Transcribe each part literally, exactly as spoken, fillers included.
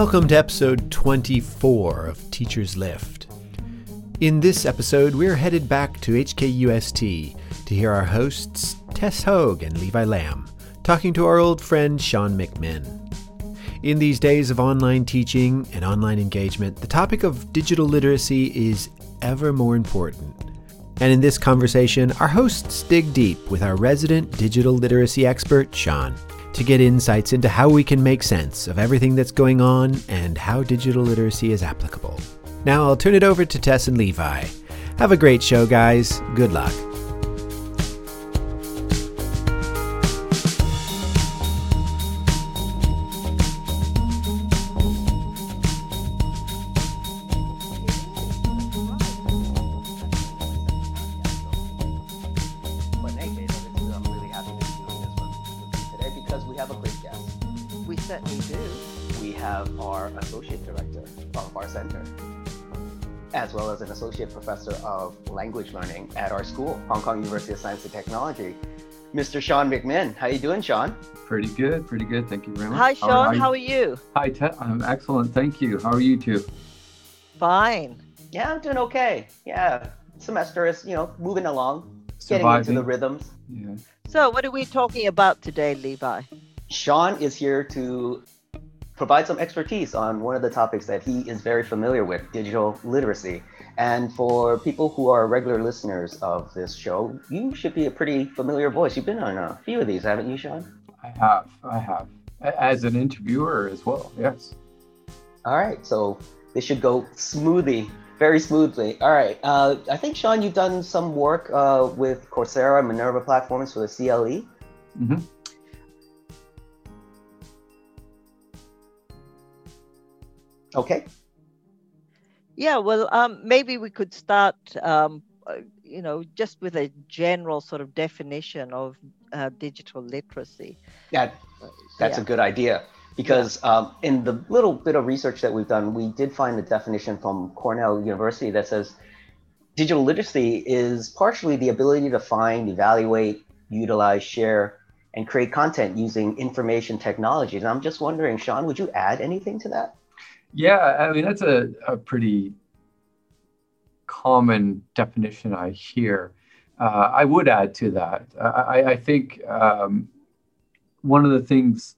Welcome to episode twenty-four of Teachers' Lift. In this episode, we're headed back to H K U S T to hear our hosts Tess Hogue and Levi Lamb talking to our old friend Sean McMinn. In these days of online teaching and online engagement, the topic of digital literacy is ever more important. And in this conversation, our hosts dig deep with our resident digital literacy expert, Sean, to get insights into how we can make sense of everything that's going on and how digital literacy is applicable. Now I'll turn it over to Tess and Levi. Have a great show, guys. Good luck. Associate Professor of Language Learning at our school, Hong Kong University of Science and Technology, Mister Sean McMinn. How you doing, Sean? Pretty good, pretty good. Thank you very much. Hi, Sean. How are you? How are you? Hi, Ted. I'm excellent. Thank you. How are you two? Fine. Yeah, I'm doing okay. Yeah, semester is, you know, moving along, surviving. Getting into the rhythms. Yeah. So what are we talking about today, Levi? Sean is here to provide some expertise on one of the topics that he is very familiar with, digital literacy. And for people who are regular listeners of this show, you should be a pretty familiar voice. You've been on a few of these, haven't you, Sean? I have, I have. As an interviewer as well, yes. All right, so this should go smoothly, very smoothly. All right, uh, I think, Sean, you've done some work uh, with Coursera and Minerva platforms for the C L E. Mm-hmm. Okay. Yeah, well, um, maybe we could start, um, you know, just with a general sort of definition of uh, digital literacy. Yeah, that's yeah. a good idea, because yeah. um, in the little bit of research that we've done, we did find a definition from Cornell University that says digital literacy is partially the ability to find, evaluate, utilize, share, and create content using information technology. And I'm just wondering, Sean, would you add anything to that? Yeah, I mean, that's a, a pretty common definition I hear. Uh, I would add to that. I, I think um, one of the things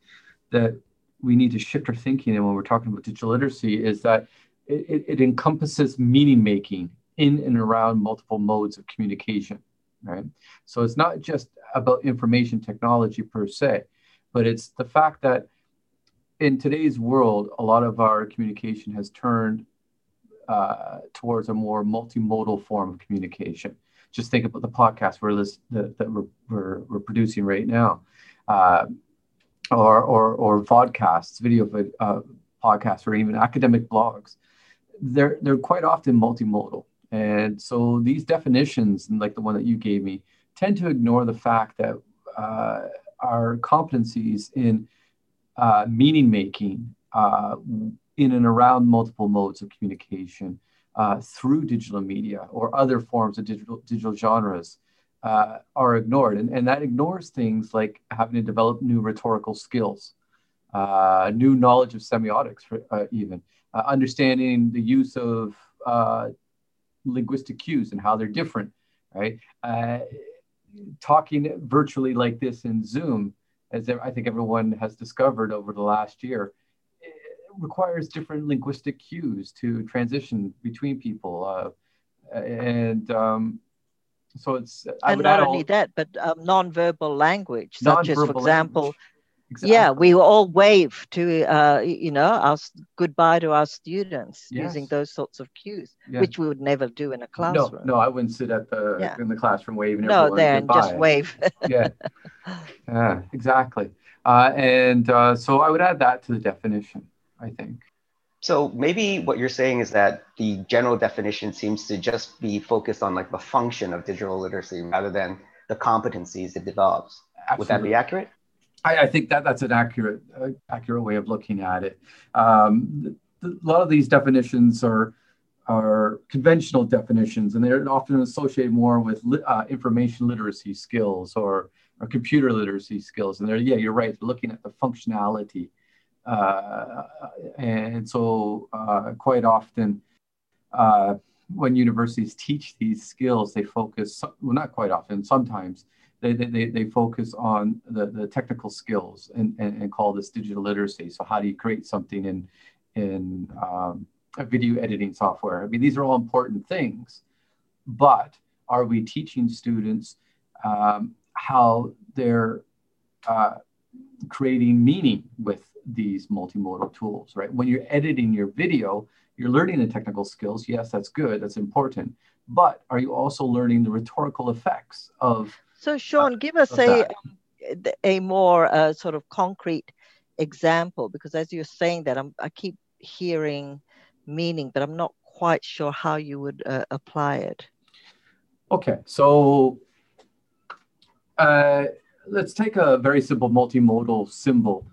that we need to shift our thinking in when we're talking about digital literacy is that it, it encompasses meaning making in and around multiple modes of communication, right? So it's not just about information technology per se, but it's the fact that in today's world, a lot of our communication has turned uh, towards a more multimodal form of communication. Just think about the podcast we're list- that, that we're, we're, we're producing right now, uh, or, or, or podcasts, video uh, podcasts, or even academic blogs. They're, they're quite often multimodal. And so these definitions, like the one that you gave me, tend to ignore the fact that uh, our competencies in Uh, meaning-making uh, in and around multiple modes of communication uh, through digital media or other forms of digital digital genres uh, are ignored. And, and that ignores things like having to develop new rhetorical skills, uh, new knowledge of semiotics for, uh, even, uh, understanding the use of uh, linguistic cues and how they're different, right? Uh, talking virtually like this in Zoom, as I think everyone has discovered over the last year, it requires different linguistic cues to transition between people. Uh, and um, so it's... I and would not add only all, that, but um, nonverbal language, non-verbal such as, for example, language. Exactly. Yeah, we all wave to, uh, you know, our goodbye to our students yes. using those sorts of cues, yeah. which we would never do in a classroom. No, no, I wouldn't sit at the yeah. in the classroom waving. No, there and just wave. yeah, yeah, exactly. Uh, and uh, so I would add that to the definition, I think. So maybe what you're saying is that the general definition seems to just be focused on like the function of digital literacy rather than the competencies it develops. Absolutely. Would that be accurate? I, I think that that's an accurate uh, accurate way of looking at it. Um, th- th- a lot of these definitions are are conventional definitions, and they're often associated more with li- uh, information literacy skills or, or computer literacy skills. And they're, yeah, you're right, looking at the functionality Uh, and so uh, quite often uh, when universities teach these skills, they focus, well, not quite often, sometimes they, they, they focus on the, the technical skills and, and, and call this digital literacy. So how do you create something in, in um, a video editing software? I mean, these are all important things, but are we teaching students um, how they're uh, creating meaning with these multimodal tools, right? When you're editing your video, you're learning the technical skills. Yes, that's good, that's important. But are you also learning the rhetorical effects of? So Sean, uh, give us a, a more uh, sort of concrete example, because as you're saying that, I'm, I keep hearing meaning, but I'm not quite sure how you would uh, apply it. Okay, so uh, let's take a very simple multimodal symbol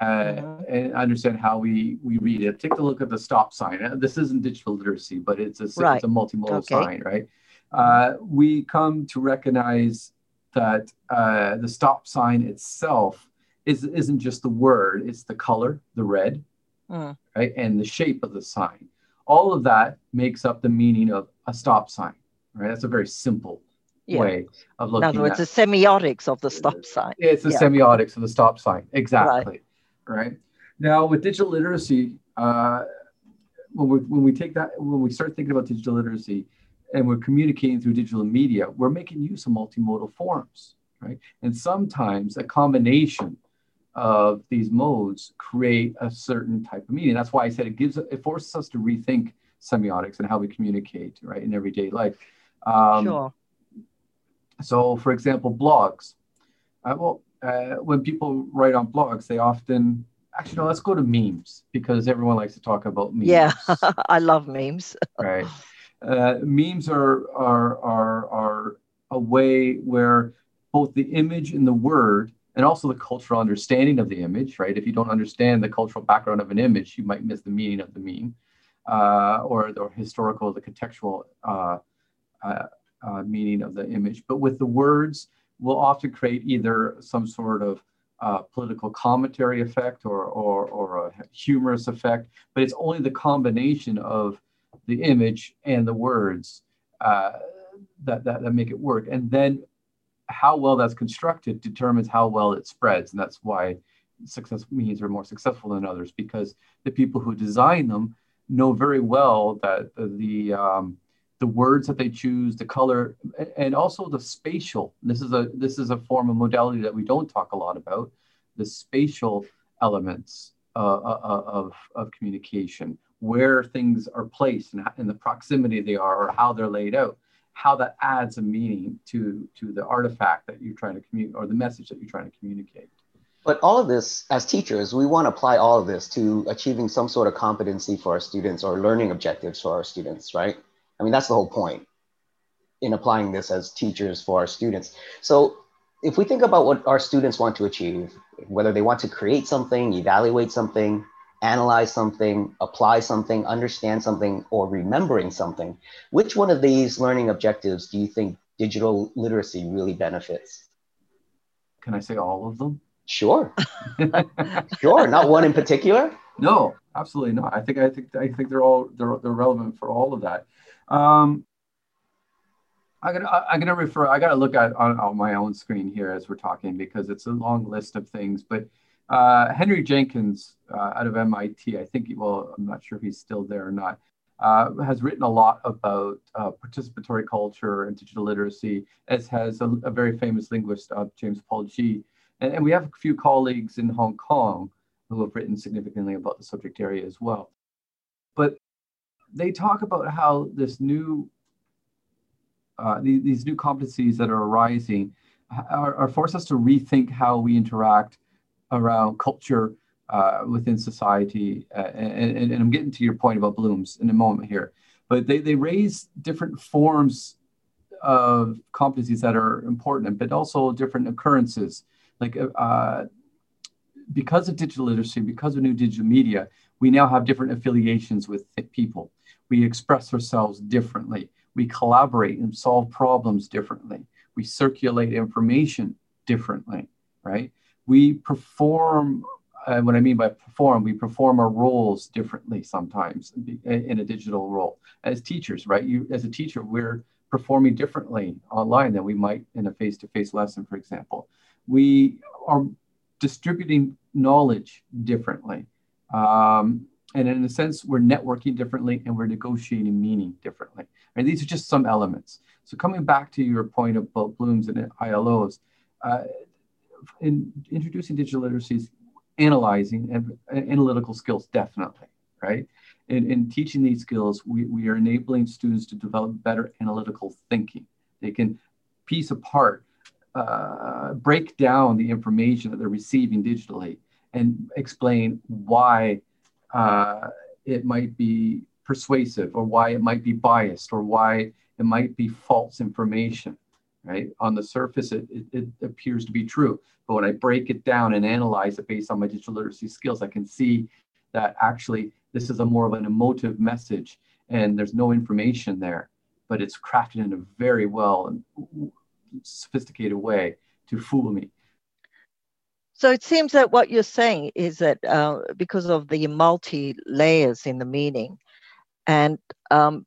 uh, mm-hmm. and understand how we, we read it. Take a look at the stop sign. This isn't digital literacy, but it's a, right. it's a multimodal okay. sign, right? Uh, we come to recognize that uh, the stop sign itself is, isn't just the word, it's the color, the red, mm. right? And the shape of the sign. All of that makes up the meaning of a stop sign. Right? That's a very simple yeah. way of looking at it. In other words, the semiotics of the stop sign. It's the yeah. semiotics of the stop sign. Exactly. Right. right? Now, with digital literacy, uh, when, we, when we take that, when we start thinking about digital literacy and we're communicating through digital media, we're making use of multimodal forms, right? And sometimes a combination of these modes create a certain type of meaning. That's why I said it gives, it forces us to rethink semiotics and how we communicate, right, in everyday life. Um, sure. So, for example, blogs. Uh, well, uh, when people write on blogs, they often actually no. Let's go to memes because everyone likes to talk about memes. Yeah, I love memes. Right. Uh, memes are are are are a way where both the image and the word, and also the cultural understanding of the image. Right. If you don't understand the cultural background of an image, you might miss the meaning of the meme, uh, or the historical, the contextual. Uh, Uh, uh, meaning of the image, but with the words, we'll often create either some sort of uh, political commentary effect or, or, or a humorous effect, but it's only the combination of the image and the words uh, that, that, that make it work. And then how well that's constructed determines how well it spreads. And that's why successful memes are more successful than others, because the people who design them know very well that the, um, the words that they choose, the color, and also the spatial. This is a this is a form of modality that we don't talk a lot about, the spatial elements uh, of, of communication, where things are placed and, and the proximity they are or how they're laid out, how that adds a meaning to, to the artifact that you're trying to communicate or the message that you're trying to communicate. But all of this, as teachers, we want to apply all of this to achieving some sort of competency for our students or learning objectives for our students, right? I mean, that's the whole point in applying this as teachers for our students. So if we think about what our students want to achieve, whether they want to create something, evaluate something, analyze something, apply something, understand something, or remembering something, which one of these learning objectives do you think digital literacy really benefits? Can I say all of them? Sure. Sure. Not one in particular? No, absolutely not. I think I think I think they're all they're they're relevant for all of that. Um, I'm gonna I'm gonna refer. I gotta look at on, on my own screen here as we're talking because it's a long list of things. But uh, Henry Jenkins uh, out of M I T, I think. He, well, I'm not sure if he's still there or not. Uh, has written a lot about uh, participatory culture and digital literacy, as has a, a very famous linguist, uh, James Paul Gee, and, and we have a few colleagues in Hong Kong who have written significantly about the subject area as well. But they talk about how this new, uh, these, these new competencies that are arising are, are force us to rethink how we interact around culture uh, within society. Uh, and, and, and I'm getting to your point about Bloom's in a moment here, but they, they raise different forms of competencies that are important, but also different occurrences. Like uh, because of digital literacy, because of new digital media, we now have different affiliations with people. We express ourselves differently. We collaborate and solve problems differently. We circulate information differently, right? We perform uh, what I mean by perform, we perform our roles differently sometimes in a digital role. As teachers, right? You, as a teacher, we're performing differently online than we might in a face-to-face lesson, for example. We are distributing knowledge differently. Um, and in a sense, we're networking differently and we're negotiating meaning differently. And these are just some elements. So coming back to your point about Bloom's and I L Os, uh, in introducing digital literacies, analyzing and uh, analytical skills, definitely, right? In, in teaching these skills, we, we are enabling students to develop better analytical thinking. They can piece apart, uh, break down the information that they're receiving digitally and explain why uh, it might be persuasive or why it might be biased or why it might be false information, right? On the surface, it, it, it appears to be true. But when I break it down and analyze it based on my digital literacy skills, I can see that actually this is a more of an emotive message and there's no information there, but it's crafted in a very well and sophisticated way to fool me. So it seems that what you're saying is that uh, because of the multi layers in the meaning, and um,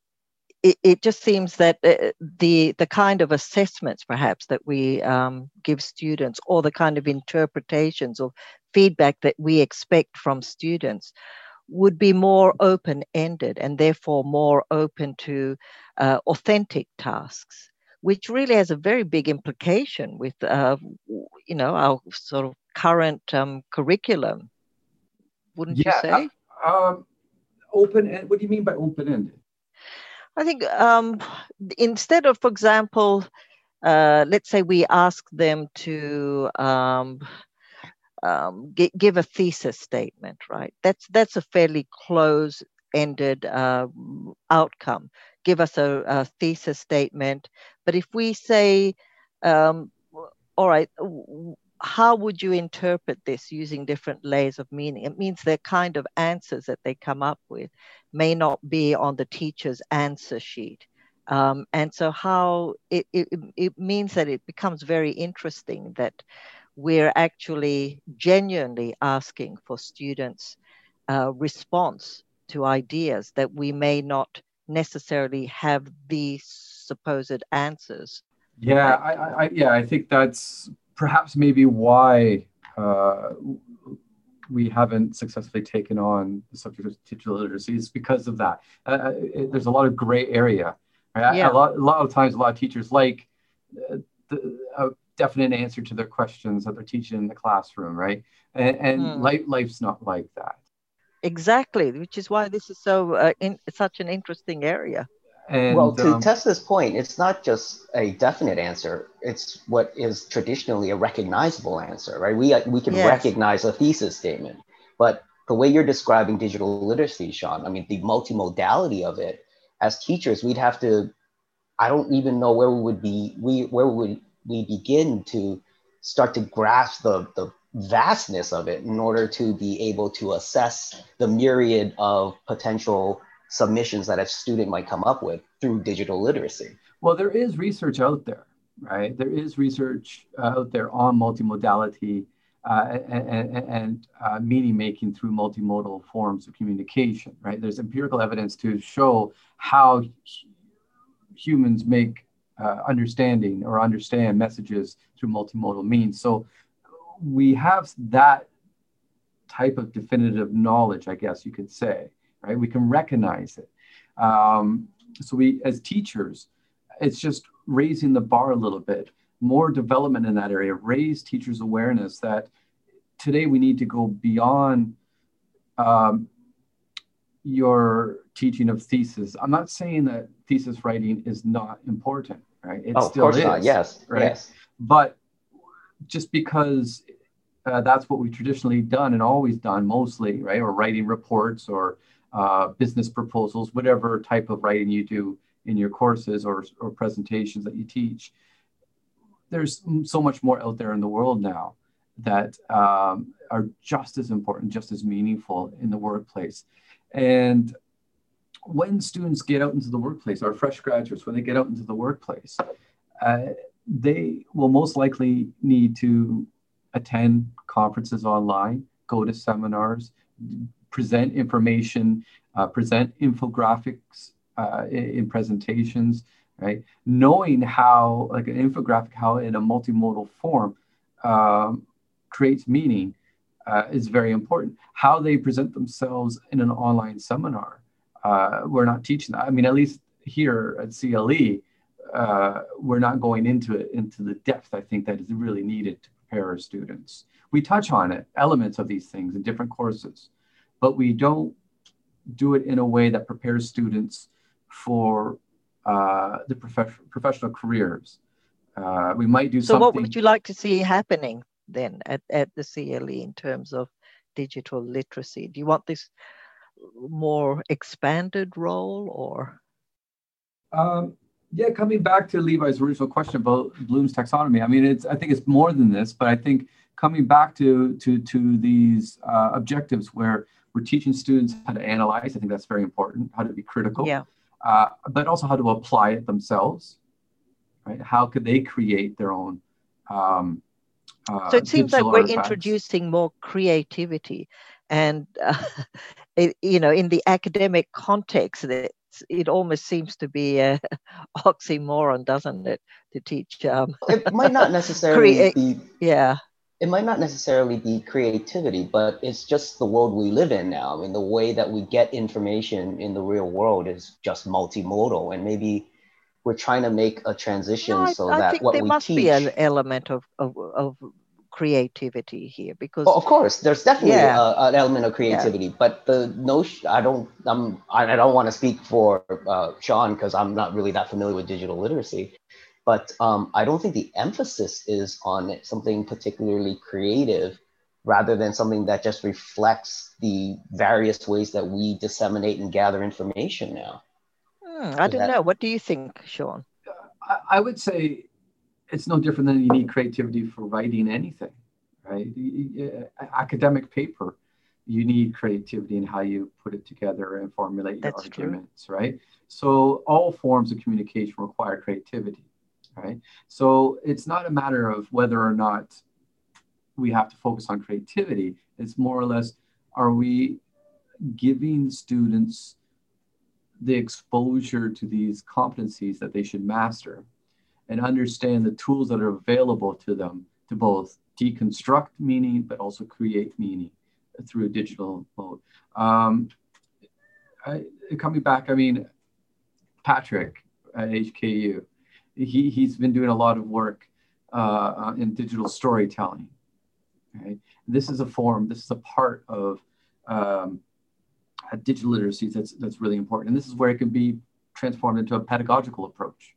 it, it just seems that the the kind of assessments perhaps that we um, give students, or the kind of interpretations or feedback that we expect from students, would be more open-ended and therefore more open to uh, authentic tasks, which really has a very big implication with, uh, you know, our sort of current um, curriculum, wouldn't yeah, you say? Uh, um, open-ended, what do you mean by open-ended? I think um, instead of, for example, uh, let's say we ask them to um, Um, g- give a thesis statement, right? That's that's a fairly close-ended uh, outcome. Give us a, a thesis statement. But if we say, um, all right, how would you interpret this using different layers of meaning? It means their kind of answers that they come up with may not be on the teacher's answer sheet. Um, and so how it, it, it means that it becomes very interesting that we're actually genuinely asking for students' uh, response to ideas that we may not necessarily have the supposed answers. Yeah, I, I, yeah, I think that's perhaps maybe why uh, we haven't successfully taken on the subject of digital literacy. It's because of that. Uh, it, there's a lot of gray area. Right? Yeah. A, lot, a lot of times, a lot of teachers like uh, the. Uh, definite answer to their questions that they're teaching in the classroom, right? And, and mm. life, life's not like that. Exactly, which is why this is so uh, in, such an interesting area. And, well, to um, Tess' point, it's not just a definite answer. It's what is traditionally a recognizable answer, right? We, we can yes. recognize a thesis statement. But the way you're describing digital literacy, Sean, I mean, the multimodality of it, as teachers, we'd have to, I don't even know where we would be, we where we would, we begin to start to grasp the, the vastness of it in order to be able to assess the myriad of potential submissions that a student might come up with through digital literacy. Well, there is research out there, right? There is research out there on multimodality uh, and, and, and uh, meaning making through multimodal forms of communication, right? There's empirical evidence to show how humans make Uh, understanding or understand messages through multimodal means. So we have that type of definitive knowledge, I guess you could say, right? We can recognize it. Um, so we, as teachers, it's just raising the bar a little bit, more development in that area, raise teachers' awareness that today we need to go beyond um, your teaching of thesis. I'm not saying that thesis writing is not important, right? It oh, still of course is, not. Yes, right? Yes. But just because uh, that's what we've traditionally done and always done mostly, right? Or writing reports or uh, business proposals, whatever type of writing you do in your courses or, or presentations that you teach. There's so much more out there in the world now that um, are just as important, just as meaningful in the workplace. And when students get out into the workplace, our fresh graduates, when they get out into the workplace, uh, they will most likely need to attend conferences online, go to seminars, present information, uh, present infographics uh, in presentations, right? Knowing how, like an infographic, how in a multimodal form um, creates meaning uh, is very important. How they present themselves in an online seminar, uh, we're not teaching that. I mean, at least here at C L E, uh, we're not going into it, into the depth, I think, that is really needed to prepare our students. We touch on it, elements of these things in different courses, but we don't do it in a way that prepares students for uh, the prof professional careers. Uh, we might do so something. So what would you like to see happening then at, at the C L E in terms of digital literacy? Do you want this more expanded role or? Um, yeah, coming back to Levi's original question about Bloom's taxonomy, I mean, it's, I think it's more than this, but I think coming back to, to, to these uh, objectives where we're teaching students how to analyze, I think that's very important, how to be critical, yeah. uh, but also how to apply it themselves, right? How could they create their own um, uh, So it seems like we're artifacts. Introducing more creativity and, uh, it, you know, in the academic context, that it almost seems to be an oxymoron, doesn't it, to teach? Um, it might not necessarily be, yeah. It might not necessarily be creativity, but it's just the world we live in now. I mean, the way that we get information in the real world is just multimodal, and maybe we're trying to make a transition no, I, so I that what we teach. I think there must be an element of, of, of creativity here because oh, of course there's definitely yeah. a, an element of creativity yeah. but the notion I don't I'm I don't want to speak for uh, Sean because I'm not really that familiar with digital literacy, but um, I don't think the emphasis is on something particularly creative rather than something that just reflects the various ways that we disseminate and gather information now. Hmm, I don't that, know what do you think, Sean? I, I would say it's no different than you need creativity for writing anything, right? Academic paper, you need creativity in how you put it together and formulate your That's arguments, true. Right? So all forms of communication require creativity, right? So it's not a matter of whether or not we have to focus on creativity. It's more or less, are we giving students the exposure to these competencies that they should master? And understand the tools that are available to them to both deconstruct meaning, but also create meaning through a digital mode. Um, I, coming back, I mean, Patrick at H K U, he, he's been doing a lot of work uh, in digital storytelling, right? This is a form, this is a part of um, a digital literacy that's, that's really important. And this is where it can be transformed into a pedagogical approach,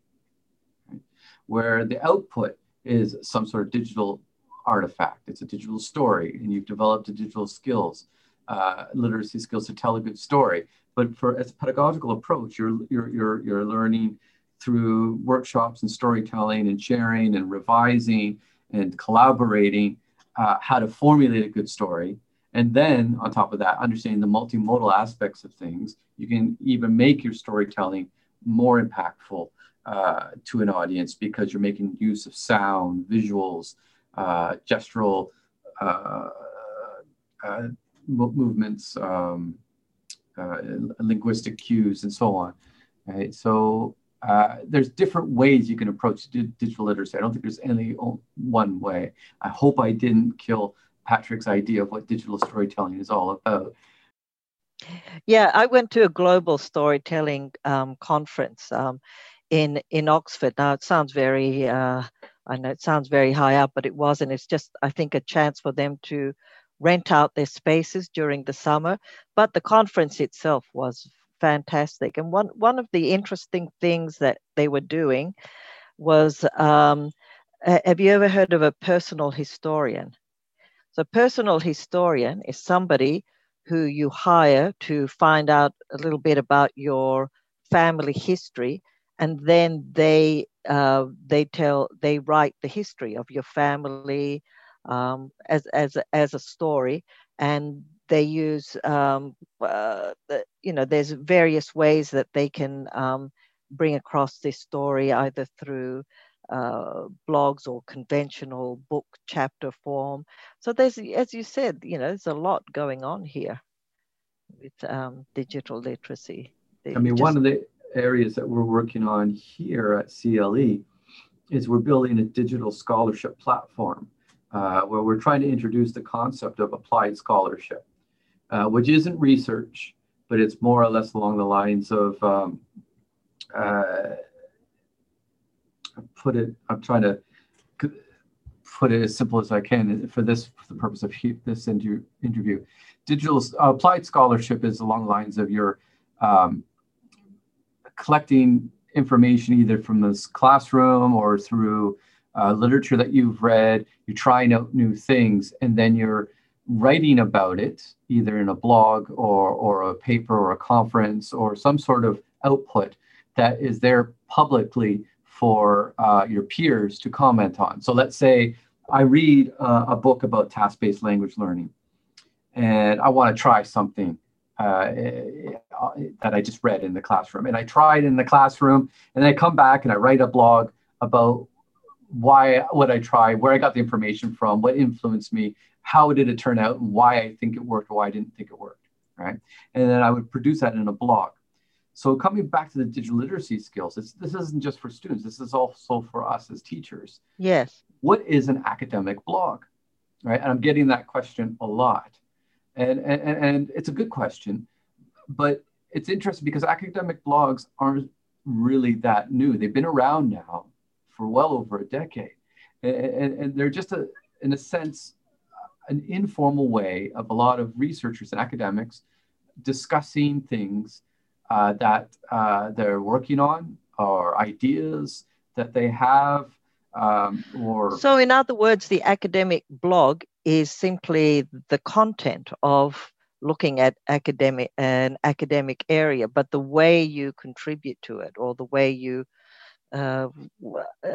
where the output is some sort of digital artifact. It's a digital story, and you've developed a digital skills, uh, literacy skills to tell a good story. But for as a pedagogical approach, you're, you're, you're, you're learning through workshops and storytelling and sharing and revising and collaborating uh, how to formulate a good story. And then on top of that, understanding the multimodal aspects of things, you can even make your storytelling more impactful Uh, to an audience because you're making use of sound, visuals, uh, gestural uh, uh, movements, um, uh, linguistic cues, and so on. Right? So uh, there's different ways you can approach di digital literacy. I don't think there's any one way. I hope I didn't kill Patrick's idea of what digital storytelling is all about. Yeah, I went to a global storytelling um, conference um, in in Oxford. Now it sounds very uh, I know it sounds very high up, but it wasn't. It's just, I think, a chance for them to rent out their spaces during the summer. But the conference itself was fantastic, and one one of the interesting things that they were doing was um, uh, have you ever heard of a personal historian? So a personal historian is somebody who you hire to find out a little bit about your family history, and then they uh, they tell they write the history of your family um, as as a, as a story, and they use um, uh, the, you know there's various ways that they can um, bring across this story, either through uh, blogs or conventional book chapter form. So there's, as you said, you know, there's a lot going on here with um, digital literacy. They I mean, just... one of the areas that we're working on here at C L E is we're building a digital scholarship platform uh, where we're trying to introduce the concept of applied scholarship, uh, which isn't research, but it's more or less along the lines of, um, uh, put it, I'm trying to put it as simple as I can for this, for the purpose of this interview. Digital uh, applied scholarship is along the lines of your um, collecting information either from this classroom or through uh, literature that you've read. You're trying out new things, and then you're writing about it either in a blog or, or a paper or a conference or some sort of output that is there publicly for uh, your peers to comment on. So let's say I read uh, a book about task-based language learning, and I want to try something uh, that I just read in the classroom. And I try it in the classroom, and then I come back and I write a blog about why, what I tried, where I got the information from, what influenced me, how did it turn out, and why I think it worked, why I didn't think it worked, right? And then I would produce that in a blog. So coming back to the digital literacy skills, it's, this isn't just for students, this is also for us as teachers. Yes. What is an academic blog, right? And I'm getting that question a lot. And, and, and it's a good question, but it's interesting because academic blogs aren't really that new. They've been around now for well over a decade. And, and, and they're just, a, in a sense, an informal way of a lot of researchers and academics discussing things Uh, that uh, they're working on, or ideas that they have, um, or... So in other words, the academic blog is simply the content of looking at academic an academic area, but the way you contribute to it, or the way you, uh,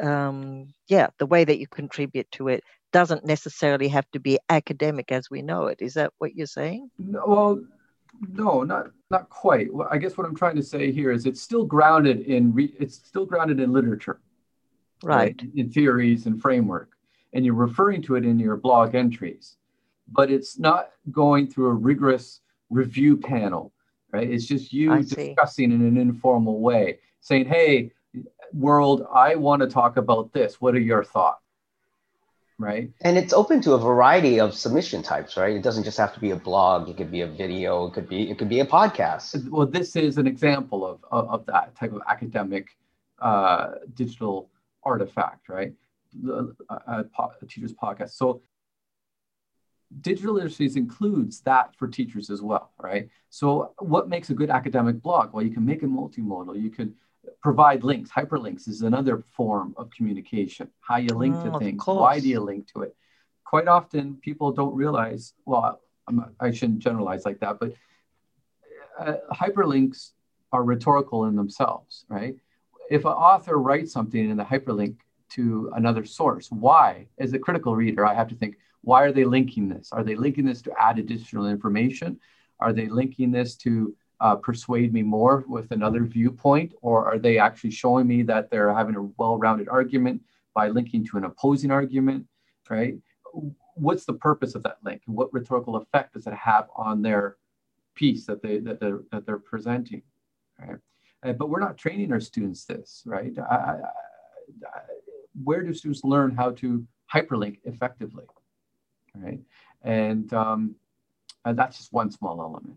um, yeah, the way that you contribute to it doesn't necessarily have to be academic as we know it. Is that what you're saying? No, well, No, not not quite. Well, I guess what I'm trying to say here is it's still grounded in re it's still grounded in literature, right? right? In theories and framework, and you're referring to it in your blog entries, but it's not going through a rigorous review panel, right? It's just you I discussing see. in an informal way, saying, "Hey, world, I want to talk about this. What are your thoughts?" Right. And it's open to a variety of submission types, right? It doesn't just have to be a blog. It could be a video. It could be it could be a podcast. Well, this is an example of, of, of that type of academic uh, digital artifact, right? The uh, po teacher's podcast. So digital literacies includes that for teachers as well, right? So what makes a good academic blog? Well, you can make it multimodal. You can provide links. Hyperlinks is another form of communication. How you link oh, to things. Why do you link to it? Quite often people don't realize, well, I'm not, I shouldn't generalize like that, but uh, hyperlinks are rhetorical in themselves, right? If an author writes something in the hyperlink to another source, why? As a critical reader, I have to think, why are they linking this? Are they linking this to add additional information? Are they linking this to Uh, persuade me more with another viewpoint, or are they actually showing me that they're having a well-rounded argument by linking to an opposing argument, right? What's the purpose of that link? What rhetorical effect does it have on their piece that, they, that, they're, that they're presenting, right? Uh, but we're not training our students this, right? I, I, I, where do students learn how to hyperlink effectively, right? And, um, and that's just one small element.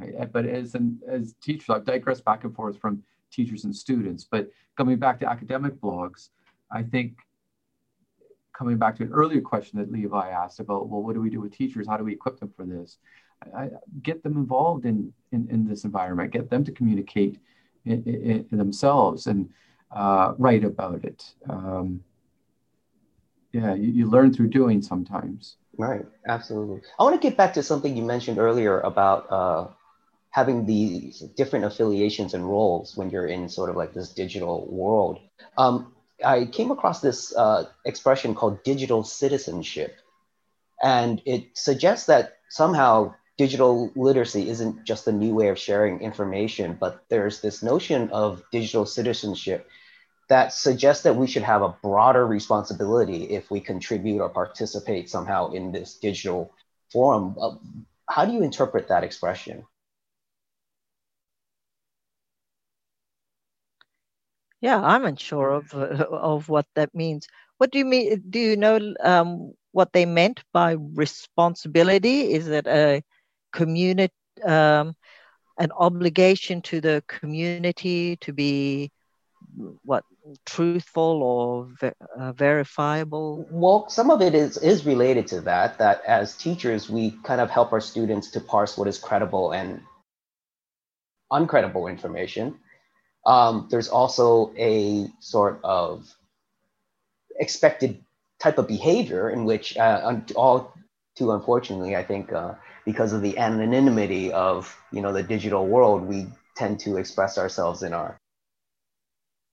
Right. But as an, as teachers, I've digressed back and forth from teachers and students. But coming back to academic blogs, I think coming back to an earlier question that Levi asked about, well, what do we do with teachers? How do we equip them for this? I, I, get them involved in, in, in this environment, get them to communicate in, in, in themselves and uh, write about it. Um, yeah, you, you learn through doing sometimes. Right, absolutely. I want to get back to something you mentioned earlier about uh, having these different affiliations and roles when you're in sort of like this digital world. Um, I came across this uh, expression called digital citizenship, and it suggests that somehow digital literacy isn't just a new way of sharing information, but there's this notion of digital citizenship that suggests that we should have a broader responsibility if we contribute or participate somehow in this digital forum. Uh, how do you interpret that expression? Yeah, I'm unsure of uh, of what that means. What do you mean? Do you know um, what they meant by responsibility? Is it a community, um, an obligation to the community to be what truthful or ver uh, verifiable? Well, some of it is is related to that. That as teachers, we kind of help our students to parse what is credible and uncredible information. Um, there's also a sort of expected type of behavior in which uh, all too unfortunately, I think uh, because of the anonymity of, you know, the digital world, we tend to express ourselves in our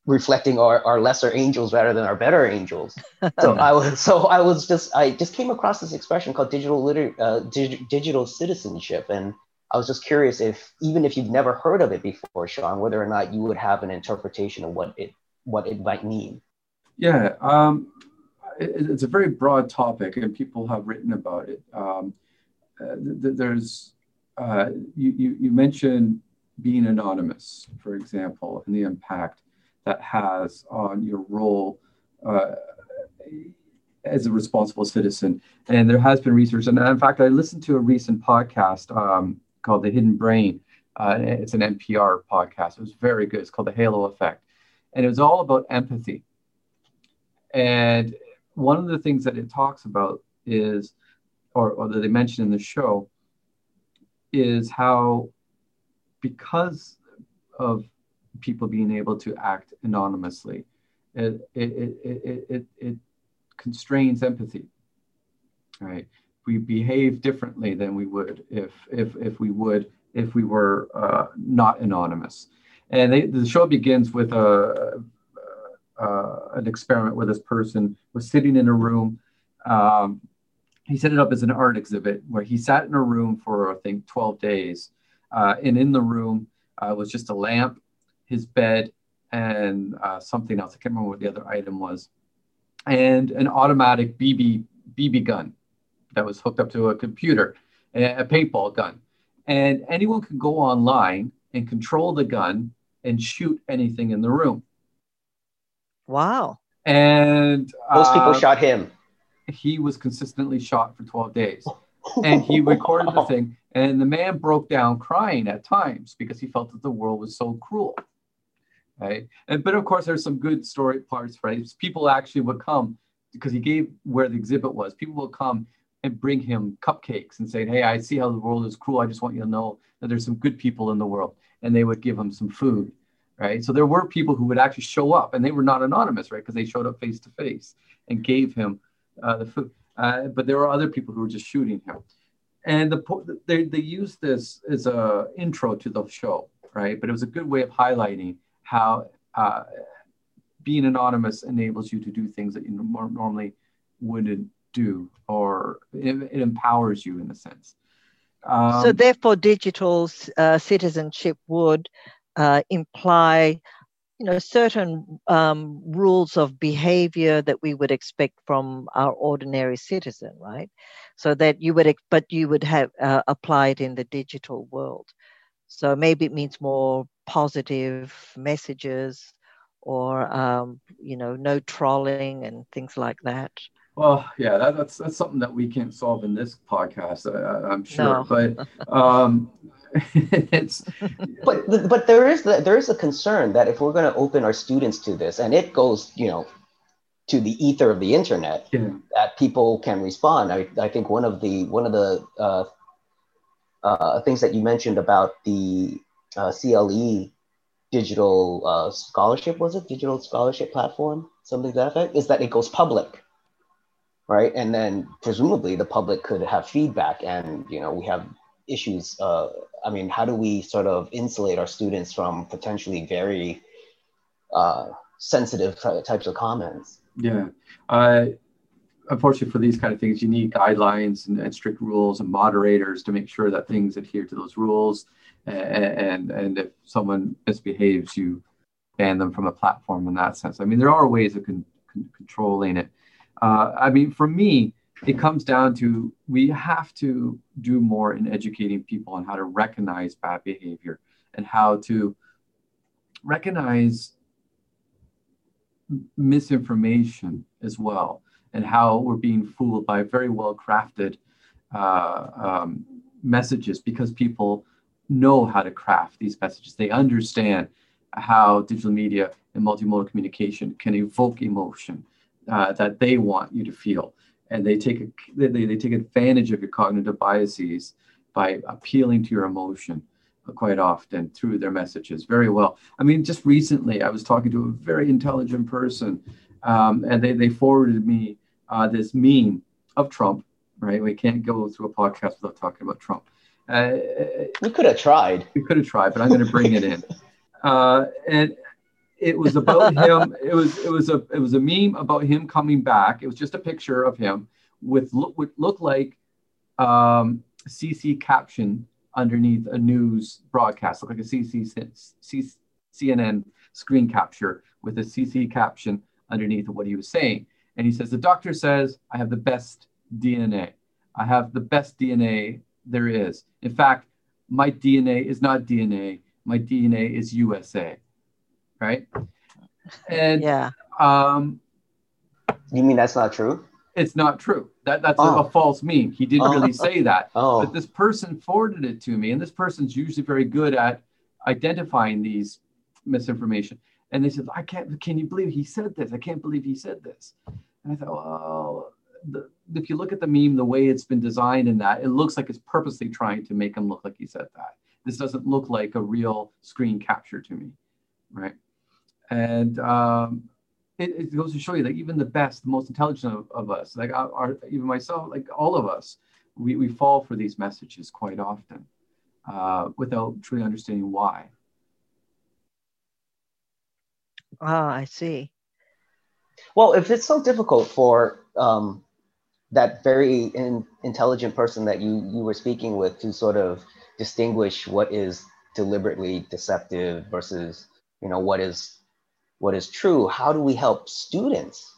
reflecting our, our lesser angels rather than our better angels. So I was so I was just I just came across this expression called digital liter uh, dig digital citizenship, and I was just curious if, even if you've never heard of it before, Sean, whether or not you would have an interpretation of what it what it might mean. Yeah, um, it, it's a very broad topic, and people have written about it. Um, uh, th there's uh, you, you you mentioned being anonymous, for example, and the impact that has on your role uh, as a responsible citizen. And there has been research, and in fact, I listened to a recent podcast. Um, called The Hidden Brain. Uh, it's an N P R podcast. It was very good. It's called The Halo Effect. And it was all about empathy. And one of the things that it talks about is, or, or that they mentioned in the show, is how because of people being able to act anonymously, it, it, it, it, it, it constrains empathy, right? We behave differently than we would if if if we would if we were uh, not anonymous. And they, the show begins with a uh, an experiment where this person was sitting in a room. Um, he set it up as an art exhibit where he sat in a room for I think twelve days, uh, and in the room uh, was just a lamp, his bed, and uh, something else. I can't remember what the other item was, and an automatic B B B B gun that was hooked up to a computer, a paintball gun. And anyone can go online and control the gun and shoot anything in the room. Wow. And most uh, people shot him. He was consistently shot for twelve days. And he recorded the thing. And the man broke down crying at times because he felt that the world was so cruel. Right. And, but of course, there's some good story parts, right? People actually would come, because he gave where the exhibit was, people would come and bring him cupcakes and say, hey, I see how the world is cruel. I just want you to know that there's some good people in the world. And they would give him some food, right? So there were people who would actually show up, and they were not anonymous, right? Because they showed up face to face and gave him uh, the food. Uh, but there were other people who were just shooting him. And the, they, they used this as an intro to the show, right? But it was a good way of highlighting how uh, being anonymous enables you to do things that you normally wouldn't do, or it, it empowers you in a sense. Um, so therefore digital uh, citizenship would uh, imply, you know, certain um, rules of behavior that we would expect from our ordinary citizen, right? So that you would, but you would have uh, applied in the digital world. So maybe it means more positive messages, or, um, you know, no trolling and things like that. Well, yeah, that, that's that's something that we can't solve in this podcast, I, I'm sure. No. But um, it's but but there is the, there is a concern that if we're going to open our students to this, and it goes, you know, to the ether of the internet, yeah, that people can respond. I I think one of the one of the uh, uh, things that you mentioned about the uh, C L E digital uh, scholarship, was it digital scholarship platform, something to that effect, is that it goes public. Right, and then presumably the public could have feedback, and you know we have issues. Uh, I mean, how do we sort of insulate our students from potentially very uh, sensitive types of comments? Yeah, uh, unfortunately for these kind of things, you need guidelines and, and strict rules and moderators to make sure that things adhere to those rules. And and, and if someone misbehaves, you ban them from a platform in that sense. I mean, there are ways of con con controlling it. Uh, I mean, for me, it comes down to we have to do more in educating people on how to recognize bad behavior and how to recognize misinformation as well, and how we're being fooled by very well-crafted uh, um, messages, because people know how to craft these messages. They understand how digital media and multimodal communication can evoke emotion uh, that they want you to feel. And they take, a, they, they take advantage of your cognitive biases by appealing to your emotion quite often through their messages very well. I mean, just recently, I was talking to a very intelligent person, um, and they, they forwarded me uh, this meme of Trump, right? We can't go through a podcast without talking about Trump. Uh, we could have tried. We could have tried, but I'm going to bring it in. Uh, and it was about him. It was it was a it was a meme about him coming back. It was just a picture of him with look would look like um, C C caption underneath a news broadcast. Looked like a C C C N N screen capture with a C C caption underneath of what he was saying. And he says, "The doctor says I have the best D N A. I have the best D N A there is. In fact, my D N A is not D N A. My D N A is U S A." Right? And yeah. Um, you mean that's not true? It's not true. That that's oh. a, a false meme. He didn't oh. really say that. Oh. But this person forwarded it to me, and this person's usually very good at identifying these misinformation. And they said, "I can't. Can you believe he said this? I can't believe he said this." And I thought, well, the, if you look at the meme, the way it's been designed in that, it looks like it's purposely trying to make him look like he said that. This doesn't look like a real screen capture to me, right? And um, it, it goes to show you that even the best, the most intelligent of, of us, like our, our, even myself, like all of us, we, we fall for these messages quite often uh, without truly understanding why. Ah, I see. Well, if it's so difficult for um, that very in, intelligent person that you, you were speaking with to sort of distinguish what is deliberately deceptive versus, you know, what is what is true, how do we help students?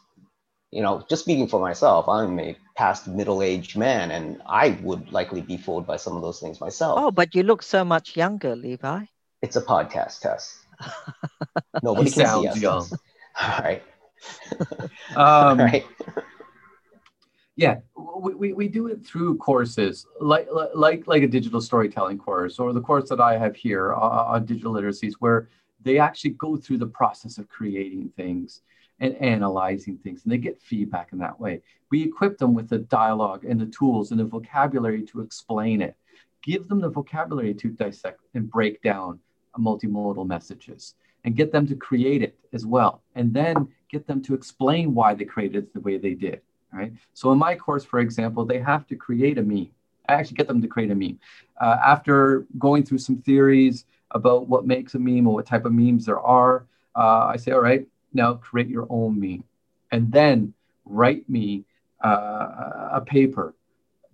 You know, just speaking for myself, I'm a past middle-aged man, and I would likely be fooled by some of those things myself. Oh, but you look so much younger, Levi. It's a podcast, Tess. Nobody can see us. Young. All right. um, All right. Yeah, we, we, we do it through courses, like, like, like a digital storytelling course, or the course that I have here uh, on digital literacies, where they actually go through the process of creating things and analyzing things, and they get feedback in that way. We equip them with the dialogue and the tools and the vocabulary to explain it. Give them the vocabulary to dissect and break down multimodal messages, and get them to create it as well, and then get them to explain why they created it the way they did. Right? So in my course, for example, they have to create a meme. I actually get them to create a meme. Uh, after going through some theories about what makes a meme or what type of memes there are, uh, I say, all right, now create your own meme. And then write me uh, a paper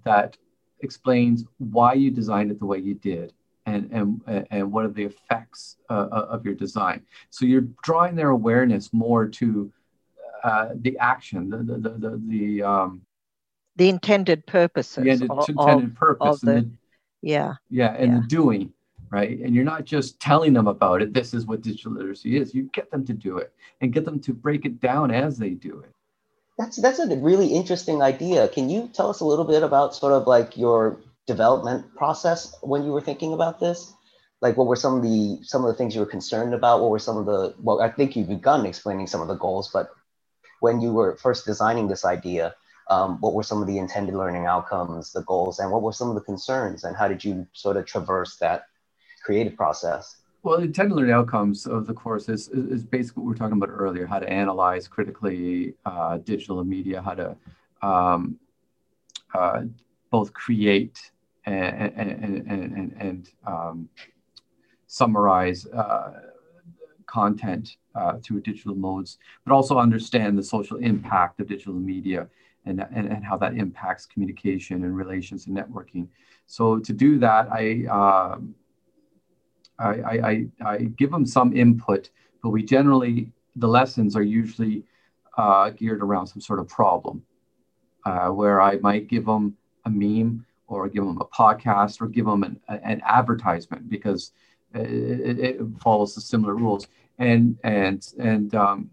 that explains why you designed it the way you did, and, and, and what are the effects uh, of your design. So you're drawing their awareness more to Uh, the action, the the the the, the, um, the intended purposes, the intended, of, intended purpose, the, and the, yeah, yeah, and yeah. the doing, right? And you're not just telling them about it. This is what digital literacy is. You get them to do it, and get them to break it down as they do it. That's that's a really interesting idea. Can you tell us a little bit about sort of like your development process when you were thinking about this? Like, what were some of the some of the things you were concerned about? What were some of the well, I think you've begun explaining some of the goals, but when you were first designing this idea, um, what were some of the intended learning outcomes, the goals, and what were some of the concerns, and how did you sort of traverse that creative process? Well, the intended learning outcomes of the course is, is basically what we were talking about earlier, how to analyze critically uh, digital media, how to um, uh, both create and, and, and, and, and um, summarize uh, content uh, through digital modes, but also understand the social impact of digital media and, and, and how that impacts communication and relations and networking. So to do that, I, uh, I, I, I give them some input, but we generally, the lessons are usually uh, geared around some sort of problem uh, where I might give them a meme or give them a podcast or give them an, an advertisement, because it, it follows the similar rules. And, and, and um,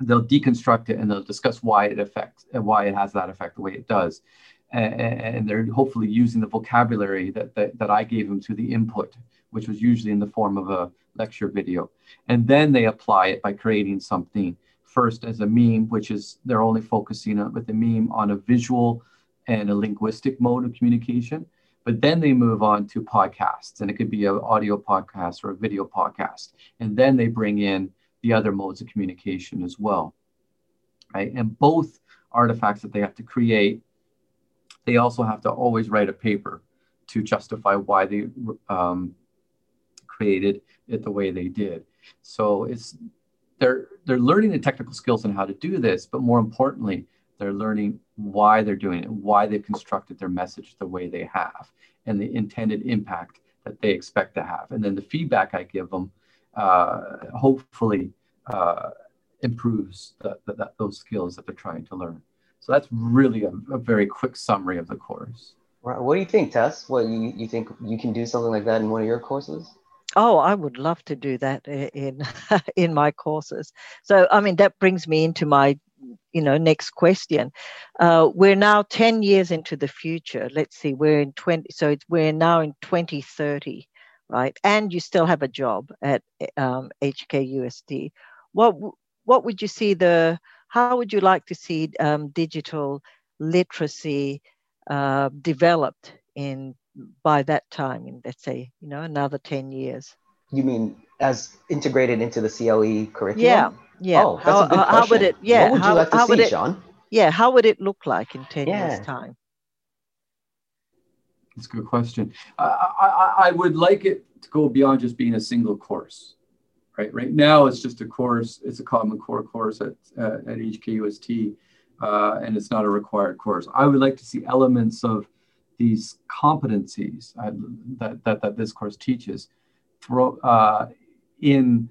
they'll deconstruct it and they'll discuss why it affects, why it has that effect the way it does. And, and they're hopefully using the vocabulary that, that, that I gave them to the input, which was usually in the form of a lecture video. And then they apply it by creating something first as a meme, which is they're only focusing on, with the meme on a visual and a linguistic mode of communication. But then they move on to podcasts, and it could be an audio podcast or a video podcast. And then they bring in the other modes of communication as well, right? And both artifacts that they have to create, they also have to always write a paper to justify why they um, created it the way they did. So it's they're, they're learning the technical skills and how to do this, but more importantly, they're learning why they're doing it, why they've constructed their message the way they have, and the intended impact that they expect to have. And then the feedback I give them uh, hopefully uh, improves the, the, the, those skills that they're trying to learn. So that's really a, a very quick summary of the course. Right. What do you think, Tess? What, you, you think you can do something like that in one of your courses? Oh, I would love to do that in, in my courses. So, I mean, that brings me into my you know, next question. Uh, we're now ten years into the future. Let's see, we're in twenty, so it's, we're now in twenty thirty, right? And you still have a job at um, H K U S D. What, what would you see the, how would you like to see um, digital literacy uh, developed in, by that time, in let's say, you know, another ten years? You mean as integrated into the C L E curriculum? Yeah. Yeah. Oh, that's how, a good question. How would it, yeah, what would you how, like to see, it, Sean? Yeah, how would it look like in ten yeah. years' time? That's a good question. I, I, I would like it to go beyond just being a single course, right? Right now, it's just a course. It's a Common Core course at, uh, at H K U S T, uh, and it's not a required course. I would like to see elements of these competencies uh, that, that, that this course teaches throw, uh, in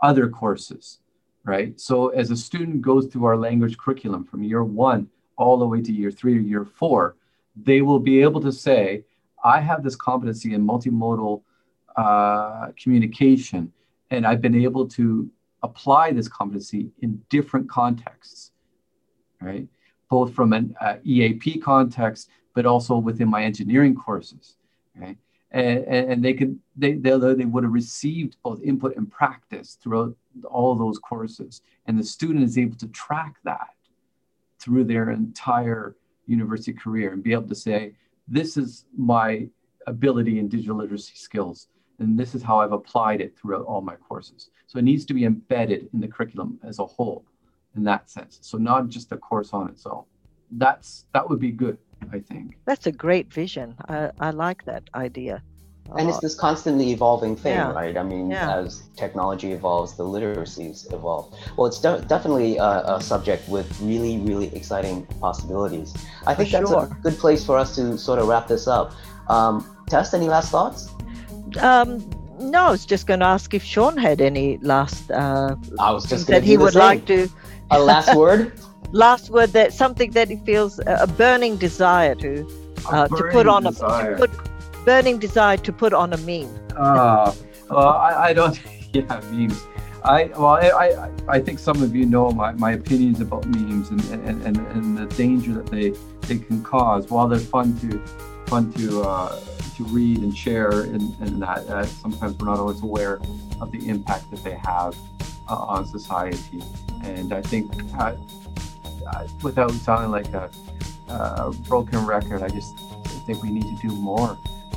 other courses. Right. So as a student goes through our language curriculum from year one all the way to year three or year four, they will be able to say, I have this competency in multimodal uh, communication, and I've been able to apply this competency in different contexts, right? Both from an uh, E A P context, but also within my engineering courses, right? And, and they could, they, they, they would have received both input and practice throughout all those courses. And the student is able to track that through their entire university career and be able to say, this is my ability in digital literacy skills, and this is how I've applied it throughout all my courses. So it needs to be embedded in the curriculum as a whole in that sense. So not just a course on its own. That's, that would be good, I think. That's a great vision. I, I like that idea. And it's this constantly evolving thing, yeah. right? I mean, yeah. as technology evolves, the literacies evolve. Well, it's de- definitely a, a subject with really, really exciting possibilities. I think for that's sure. a good place for us to sort of wrap this up. Um, Tess, any last thoughts? Um, no, I was just going to ask if Sean had any last uh, I was just that he would same. like to... A last word? Last word, that something that he feels a burning desire to uh, burning to put on desire. a to put, burning desire to put on a meme. Uh, well, I, I don't. Yeah, memes. I well, I, I, I think some of you know my, my opinions about memes and, and, and, and the danger that they they can cause. While they're fun to fun to uh, to read and share, and, and that uh, sometimes we're not always aware of the impact that they have uh, on society. And I think. Uh, Without sounding like a, a broken record, I just think we need to do more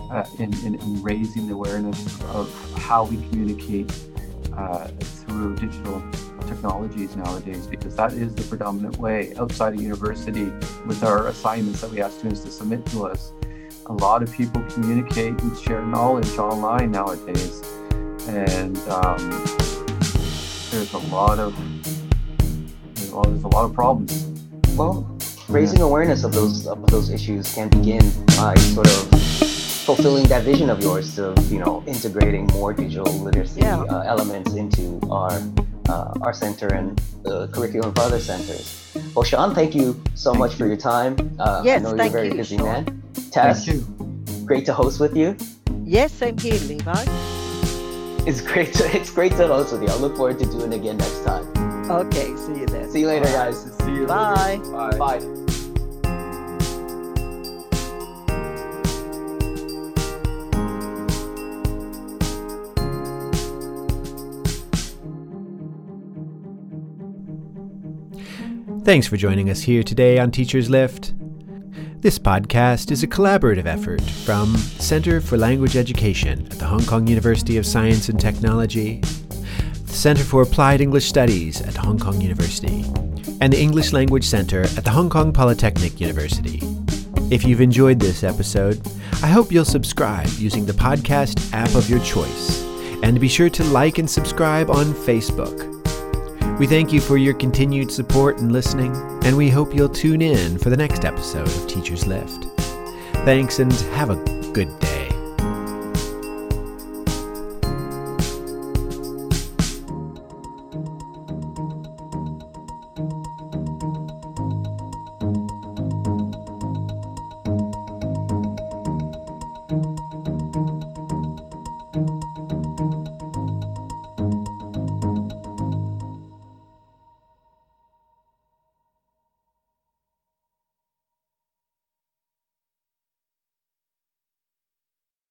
uh, in, in, in raising the awareness of how we communicate uh, through digital technologies nowadays, because that is the predominant way outside of university with our assignments that we ask students to submit to us. A lot of people communicate and share knowledge online nowadays, and um, there's a lot of Well, there's a lot of problems. Well, raising awareness of those of those issues can begin by sort of fulfilling that vision of yours of, you know, integrating more digital literacy yeah. uh, elements into our uh, our center and the curriculum for other centers. Well, Sean, thank you so thank much you. for your time. Uh, yes, I know you're a very you, busy Sean. man. Tess, great to host with you. Yes, same here, Levi. It's great to, it's great to host with you. I look forward to doing it again next time. Okay, see you then. See you later, guys. See you Bye. later. Bye. Bye. Bye. Thanks for joining us here today on Teachers' Lift. This podcast is a collaborative effort from Center for Language Education at the Hong Kong University of Science and Technology, the Center for Applied English Studies at Hong Kong University, and the English Language Center at the Hong Kong Polytechnic University. If you've enjoyed this episode, I hope you'll subscribe using the podcast app of your choice, and be sure to like and subscribe on Facebook. We thank you for your continued support and listening, and we hope you'll tune in for the next episode of Teachers' Lift. Thanks, and have a good day.